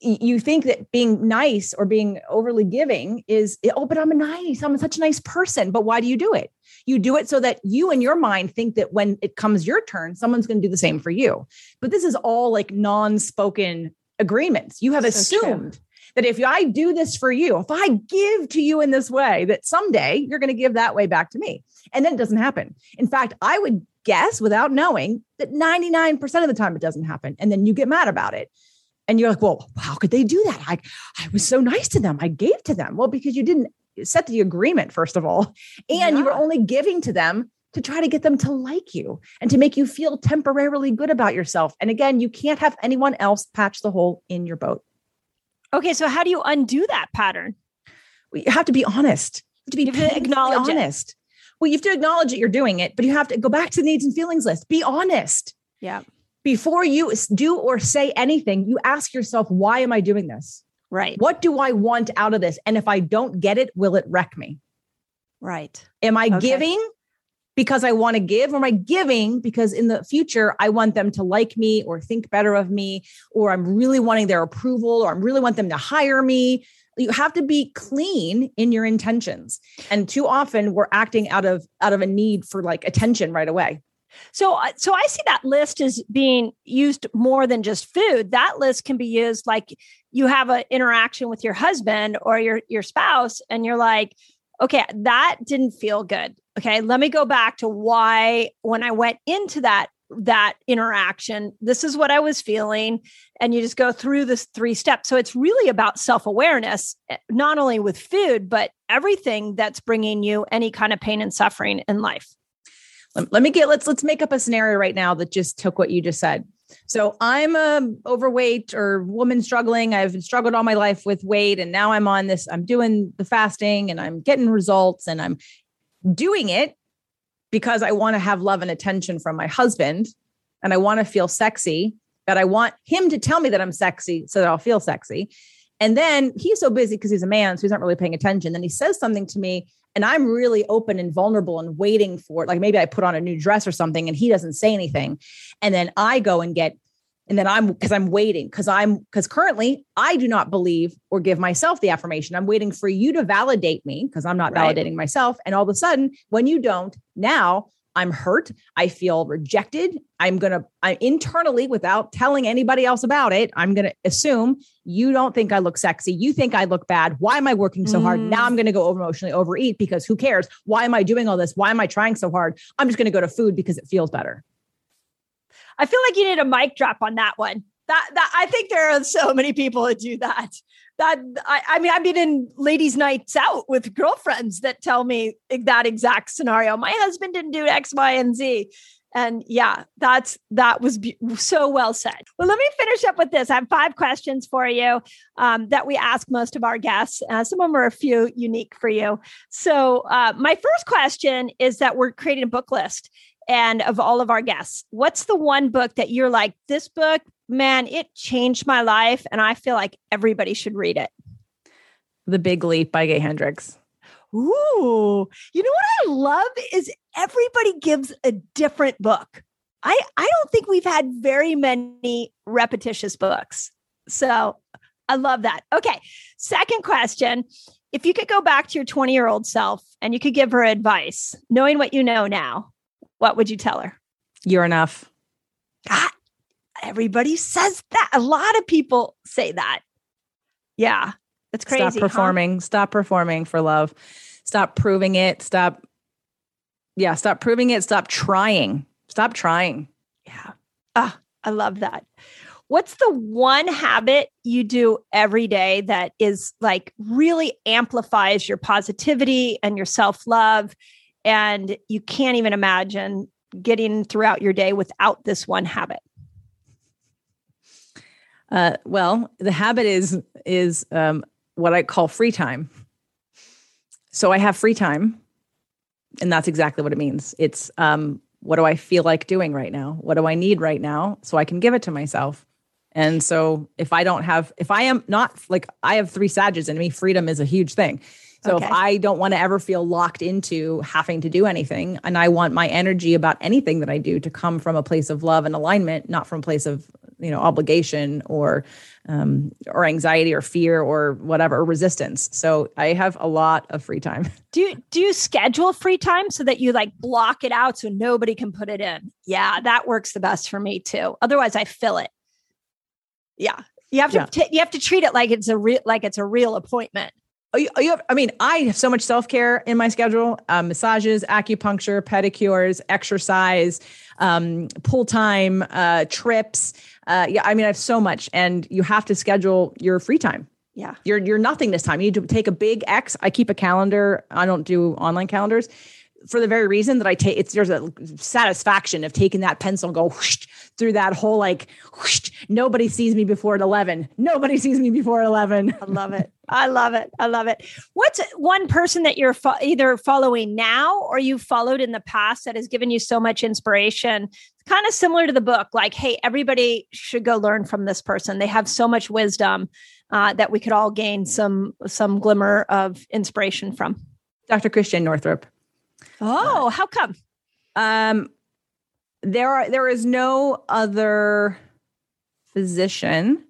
you think that being nice or being overly giving is, oh, but I'm a nice, I'm such a nice person. But why do you do it? You do it so that you and your mind think that when it comes your turn, someone's going to do the same for you. But this is all like non-spoken agreements. You have so assumed true. That if I do this for you, if I give to you in this way, that someday you're going to give that way back to me. And then it doesn't happen. In fact, I would guess without knowing that ninety-nine percent of the time it doesn't happen. And then you get mad about it. And you're like, well, how could they do that? I, I was so nice to them. I gave to them. Well, because you didn't set the agreement, first of all, and yeah. you were only giving to them to try to get them to like you and to make you feel temporarily good about yourself. And again, you can't have anyone else patch the hole in your boat. Okay. So how do you undo that pattern? Well, you have to be honest. You have to be, you have to acknowledge honest. It. Well, you have to acknowledge that you're doing it, but you have to go back to the needs and feelings list. Be honest. Yeah. Before you do or say anything, you ask yourself, why am I doing this? Right. What do I want out of this? And if I don't get it, will it wreck me? Right. Am I okay. giving because I want to give? Or am I giving because in the future, I want them to like me or think better of me, or I'm really wanting their approval, or I really want them to hire me? You have to be clean in your intentions. And too often we're acting out of, out of a need for like attention right away. So, so I see that list as being used more than just food. That list can be used like you have an interaction with your husband or your, your spouse, and you're like, okay, that didn't feel good. Okay. Let me go back to why, when I went into that, that interaction, this is what I was feeling. And you just go through this three steps. So it's really about self-awareness, not only with food, but everything that's bringing you any kind of pain and suffering in life. Let me get, let's, let's make up a scenario right now that just took what you just said. So I'm a overweight or woman struggling. I've struggled all my life with weight. And now I'm on this, I'm doing the fasting and I'm getting results, and I'm doing it because I want to have love and attention from my husband. And I want to feel sexy, but I want him to tell me that I'm sexy so that I'll feel sexy. And then he's so busy because he's a man, so he's not really paying attention. Then he says something to me, and I'm really open and vulnerable and waiting for it. Like maybe I put on a new dress or something and he doesn't say anything. And then I go and get, and then I'm, cause I'm waiting. Cause I'm, cause currently I do not believe or give myself the affirmation. I'm waiting for you to validate me cause I'm not right. validating myself. And all of a sudden when you don't, now I'm hurt. I feel rejected. I'm going to, I internally, without telling anybody else about it, I'm going to assume you don't think I look sexy. You think I look bad. Why am I working so mm. hard? Now I'm going to go emotionally overeat because who cares? Why am I doing all this? Why am I trying so hard? I'm just going to go to food because it feels better. I feel like you need a mic drop on that one. That, that I think there are so many people who do that. That I, I mean, I've been in ladies' nights out with girlfriends that tell me that exact scenario. My husband didn't do X, Y, and Z. And yeah, that's, that was be- so well said. Well, let me finish up with this. I have five questions for you um, that we ask most of our guests. Uh, some of them are a few unique for you. So uh, my first question is that we're creating a book list and of all of our guests. What's the one book that you're like, this book, man, it changed my life, and I feel like everybody should read it? The Big Leap by Gay Hendrix. Ooh, you know what I love is everybody gives a different book. I, I don't think we've had very many repetitious books. So I love that. Okay. Second question. If you could go back to your twenty-year-old self and you could give her advice, knowing what you know now, what would you tell her? You're enough. God, everybody says that. A lot of people say that. Yeah. That's crazy. Stop performing. Huh? Stop performing for love. Stop proving it. Stop. Yeah. Stop proving it. Stop trying. Stop trying. Yeah. Oh, I love that. What's the one habit you do every day that is like really amplifies your positivity and your self-love, and you can't even imagine getting throughout your day without this one habit? Uh, well, the habit is, is, um, what I call free time. So I have free time, and that's exactly what it means. It's um, what do I feel like doing right now? What do I need right now so I can give it to myself? And so if I don't have, if I am not like, I have three Sages in me, freedom is a huge thing. So okay. if I don't want to ever feel locked into having to do anything, and I want my energy about anything that I do to come from a place of love and alignment, not from a place of, you know, obligation or, um, or anxiety or fear or whatever, or resistance. So I have a lot of free time. Do you, do you schedule free time so that you like block it out so nobody can put it in? Yeah. That works the best for me too. Otherwise I fill it. Yeah. You have to, yeah. t- you have to treat it like it's a real, like it's a real appointment. Oh, you, you have, I mean, I have so much self-care in my schedule, um, massages, acupuncture, pedicures, exercise, um, pool time, uh, trips. Uh, yeah. I mean, I have so much, and you have to schedule your free time. Yeah. Your, your nothingness time. You need to take a big X. I keep a calendar. I don't do online calendars for the very reason that I take, it's, there's a satisfaction of taking that pencil and go whoosh, through that whole, like, whoosh, nobody sees me before at eleven. Nobody sees me before eleven. I love it. I love it. I love it. What's one person that you're fo- either following now or you've followed in the past that has given you so much inspiration? It's kind of similar to the book, like, hey, everybody should go learn from this person. They have so much wisdom uh, that we could all gain some, some glimmer of inspiration from. Doctor Christiane Northrup. Oh, how come? Um, there are, there is no other physician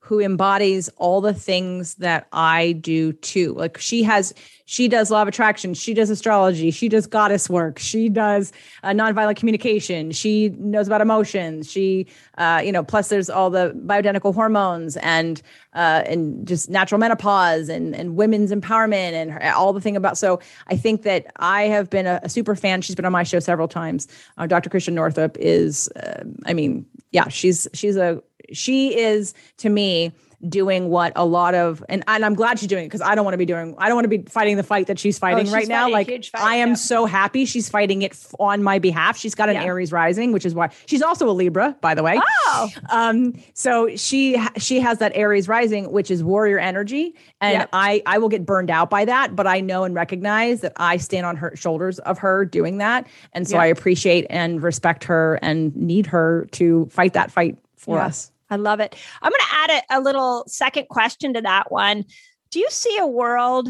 who embodies all the things that I do too. Like she has, she does law of attraction. She does astrology. She does goddess work. She does uh, nonviolent communication. She knows about emotions. She, uh, you know, plus there's all the bioidentical hormones and, uh, and just natural menopause and, and women's empowerment and her, all the thing about, so I think that I have been a, a super fan. She's been on my show several times. Uh, Doctor Christiane Northrup is, uh, I mean, yeah, she's, she's a, She is, to me, doing what a lot of, and, and I'm glad she's doing it because I don't want to be doing, I don't want to be fighting the fight that she's fighting oh, she's right fighting now. Like fight, I am yeah. so happy she's fighting it f- on my behalf. She's got an yeah. Aries rising, which is why she's also a Libra, by the way. Oh, um, so she, she has that Aries rising, which is warrior energy. And yep. I, I will get burned out by that, but I know and recognize that I stand on her shoulders of her doing that. And so yep. I appreciate and respect her and need her to fight that fight for yeah. us. I love it. I'm going to add a, a little second question to that one. Do you see a world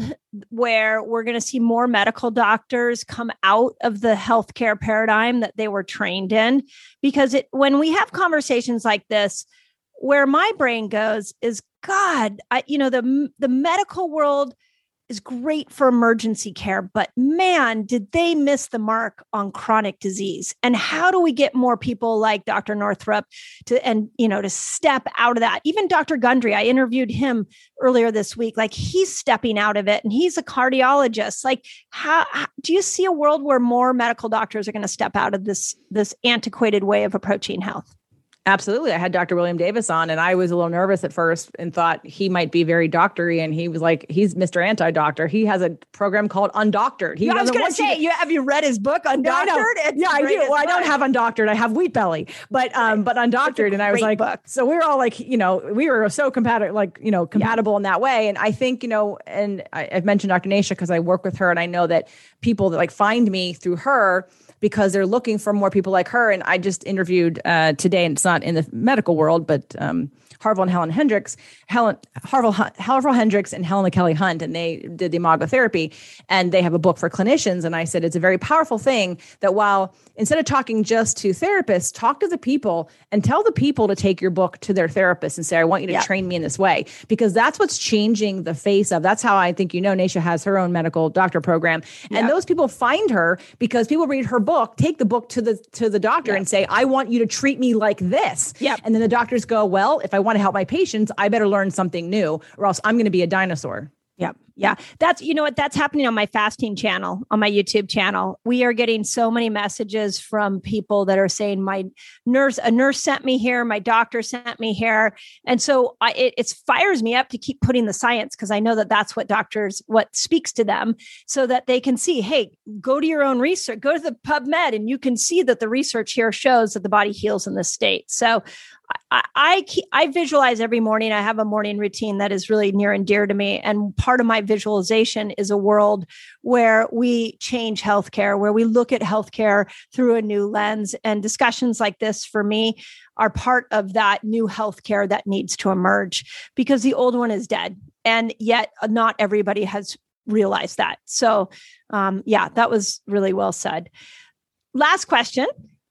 where we're going to see more medical doctors come out of the healthcare paradigm that they were trained in? Because it, when we have conversations like this, where my brain goes is, God, I, you know, the, the medical world is great for emergency care, but man, did they miss the mark on chronic disease? And how do we get more people like Doctor Northrup to, and, you know, to step out of that? Even Doctor Gundry, I interviewed him earlier this week, like he's stepping out of it and he's a cardiologist. Like, how, how do you see a world where more medical doctors are going to step out of this, this antiquated way of approaching health? Absolutely. I had Doctor William Davis on and I was a little nervous at first and thought he might be very doctory. And he was like, he's Mister Anti-Doctor. He has a program called Undoctored. He no, I was going to say, you, have you read his book, Undoctored? No, I yeah, I do. Well, book. I don't have Undoctored. I have Wheat Belly, but, um, but Undoctored. And I was like, book. So we were all like, you know, we were so compatible, like, you know, compatible yeah. in that way. And I think, you know, and I, I've mentioned Doctor Nasha because I work with her and I know that people that like find me through her because they're looking for more people like her. And I just interviewed uh, today, and it's not in the medical world, but um, Harville and Helen Hendrix, Helen, Harville, Harville Hendrix and Helen LaKelly Hunt, and they did the Imago therapy, and they have a book for clinicians. And I said, it's a very powerful thing that while instead of talking just to therapists, talk to the people and tell the people to take your book to their therapist and say, I want you to yeah. train me in this way, because that's what's changing the face of, that's how I think, you know, Nasha has her own medical doctor program. Yeah. And those people find her because people read her book. Book, take the book to the to the doctor yep. and say, I want you to treat me like this. Yep. And then the doctors go, well, if I want to help my patients, I better learn something new or else I'm going to be a dinosaur. Yeah. Yeah. That's, you know what, that's happening on my fasting channel, on my YouTube channel. We are getting so many messages from people that are saying my nurse, a nurse sent me here. My doctor sent me here. And so I, it, it fires me up to keep putting the science, because I know that that's what doctors, what speaks to them, so that they can see, hey, go to your own research, go to the PubMed, and you can see that the research here shows that the body heals in this state. So I, I, I visualize every morning. I have a morning routine that is really near and dear to me. And part of my visualization is a world where we change healthcare, where we look at healthcare through a new lens. And discussions like this, for me, are part of that new healthcare that needs to emerge, because the old one is dead. And yet not everybody has realized that. So um, yeah, that was really well said. Last question.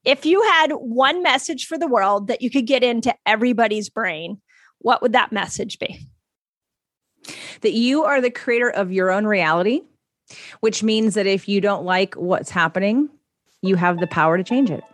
If you had one message for the world that you could get into everybody's brain, what would that message be? That you are the creator of your own reality, which means that if you don't like what's happening, you have the power to change it.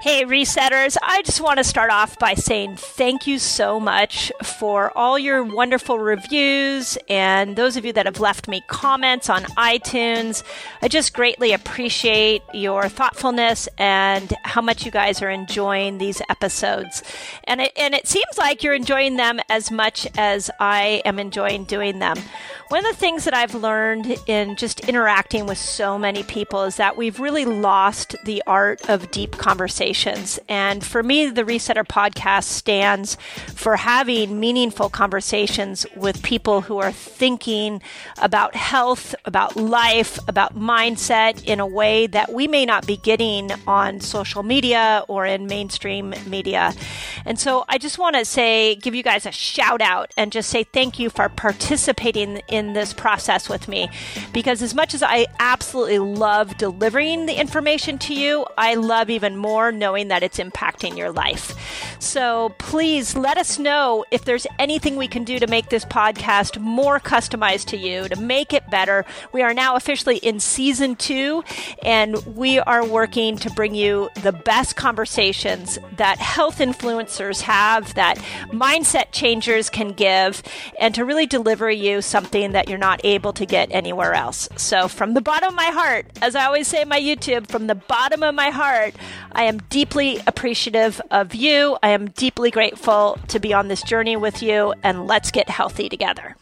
Hey, Resetters, I just want to start off by saying thank you so much for all your wonderful reviews and those of you that have left me comments on iTunes. I just greatly appreciate your thoughtfulness and how much you guys are enjoying these episodes. And it, and it seems like you're enjoying them as much as I am enjoying doing them. One of the things that I've learned in just interacting with so many people is that we've really lost the art of deep conversation. And for me, the Resetter Podcast stands for having meaningful conversations with people who are thinking about health, about life, about mindset in a way that we may not be getting on social media or in mainstream media. And so I just want to say, give you guys a shout out and just say thank you for participating in this process with me. Because as much as I absolutely love delivering the information to you, I love even more knowing that it's impacting your life. So please let us know if there's anything we can do to make this podcast more customized to you, to make it better. We are now officially in season two, and we are working to bring you the best conversations that health influencers have, that mindset changers can give, and to really deliver you something that you're not able to get anywhere else. So from the bottom of my heart, as I always say in my YouTube, from the bottom of my heart, I am deeply appreciative of you. I am deeply grateful to be on this journey with you, and let's get healthy together.